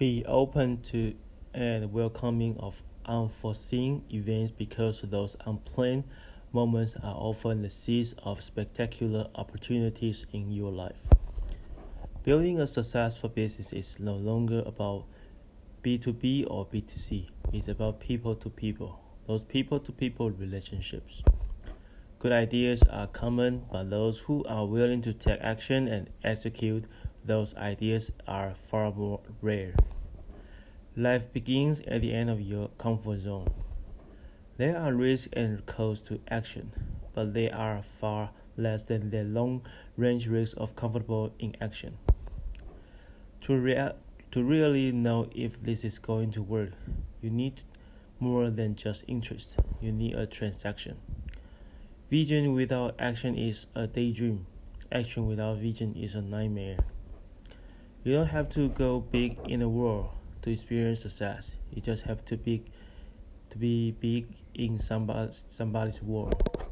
Be open to and welcoming of unforeseen events, because those unplanned moments are often the seeds of spectacular opportunities in your life. Building a successful business is no longer about B2B or B2C. It's about people-to-people, those people-to-people relationships. Good ideas are common, but those who are willing to take action and execute those ideas are far more rare. Life begins at the end of your comfort zone. There are risks and costs to action, but they are far less than the long-range risks of comfortable inaction. To really know if this is going to work, you need more than just interest. You need a transaction. Vision without action is a daydream. Action without vision is a nightmare. You don't have to go big in the world to experience success. You just have to be big in somebody's world.